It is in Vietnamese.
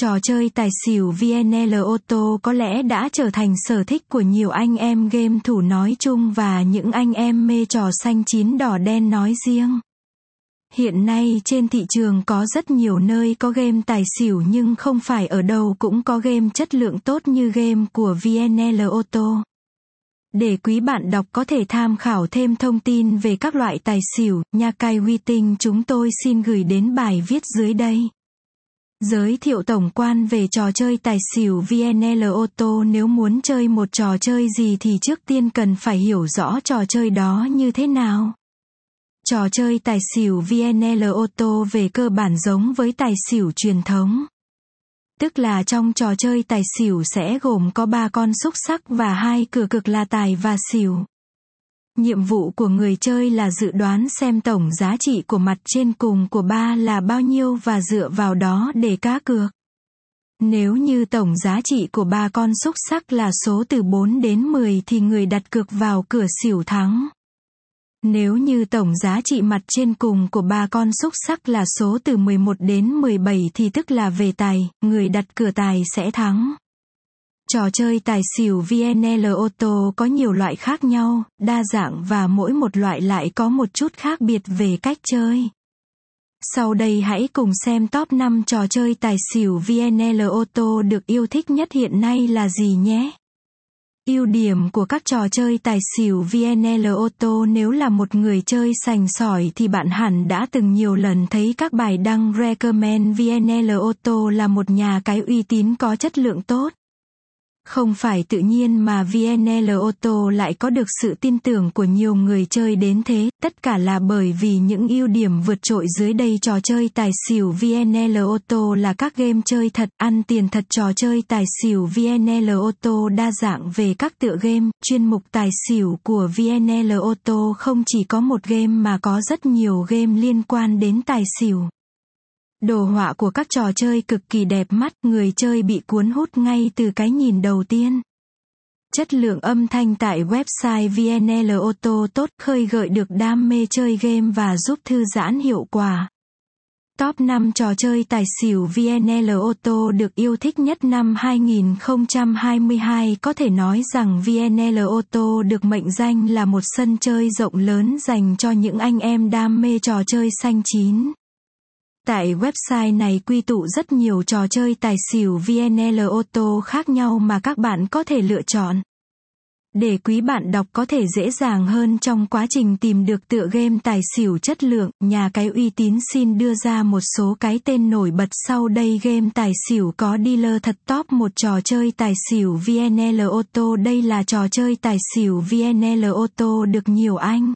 Trò chơi tài xỉu VNL Auto có lẽ đã trở thành sở thích của nhiều anh em game thủ nói chung và những anh em mê trò xanh chín đỏ đen nói riêng. Hiện nay trên thị trường có rất nhiều nơi có game tài xỉu nhưng không phải ở đâu cũng có game chất lượng tốt như game của VNL Auto. Để quý bạn đọc có thể tham khảo thêm thông tin về các loại tài xỉu, nhà cái uy tín chúng tôi xin gửi đến bài viết dưới đây. Giới thiệu tổng quan về trò chơi tài xỉu VNL Auto. Nếu muốn chơi một trò chơi gì thì trước tiên cần phải hiểu rõ trò chơi đó như thế nào. Trò chơi tài xỉu VNL Auto về cơ bản giống với tài xỉu truyền thống. Tức là trong trò chơi tài xỉu sẽ gồm có 3 con xúc xắc và 2 cửa cực là tài và xỉu. Nhiệm vụ của người chơi là dự đoán xem tổng giá trị của mặt trên cùng của 3 là bao nhiêu và dựa vào đó để cá cược. Nếu như tổng giá trị của 3 con xúc xắc là số từ 4 đến 10 thì người đặt cược vào cửa xỉu thắng. Nếu như tổng giá trị mặt trên cùng của 3 con xúc xắc là số từ 11 đến 17 thì tức là về tài, người đặt cửa tài sẽ thắng. Trò chơi tài xỉu VNL Auto có nhiều loại khác nhau, đa dạng và mỗi một loại lại có một chút khác biệt về cách chơi. Sau đây hãy cùng xem top 5 trò chơi tài xỉu VNL Auto được yêu thích nhất hiện nay là gì nhé. Ưu điểm của các trò chơi tài xỉu VNL Auto. Nếu là một người chơi sành sỏi thì bạn hẳn đã từng nhiều lần thấy các bài đăng recommend VNL Auto là một nhà cái uy tín có chất lượng tốt. Không phải tự nhiên mà VNL Auto lại có được sự tin tưởng của nhiều người chơi đến thế, tất cả là bởi vì những ưu điểm vượt trội dưới đây. Trò chơi tài xỉu VNL Auto là các game chơi thật, ăn tiền thật. Trò chơi tài xỉu VNL Auto đa dạng về các tựa game, chuyên mục tài xỉu của VNL Auto không chỉ có một game mà có rất nhiều game liên quan đến tài xỉu. Đồ họa của các trò chơi cực kỳ đẹp mắt, người chơi bị cuốn hút ngay từ cái nhìn đầu tiên. Chất lượng âm thanh tại website VNL Auto tốt, khơi gợi được đam mê chơi game và giúp thư giãn hiệu quả. Top 5 trò chơi tài xỉu VNL Auto được yêu thích nhất năm 2022. Có thể nói rằng VNL Auto được mệnh danh là một sân chơi rộng lớn dành cho những anh em đam mê trò chơi xanh chín. Tại website này quy tụ rất nhiều trò chơi tài xỉu VNL Auto khác nhau mà các bạn có thể lựa chọn. Để quý bạn đọc có thể dễ dàng hơn trong quá trình tìm được tựa game tài xỉu chất lượng, nhà cái uy tín xin đưa ra một số cái tên nổi bật sau đây. Game tài xỉu có dealer thật. Top 1 trò chơi tài xỉu VNL Auto. Đây là trò chơi tài xỉu VNL Auto được nhiều anh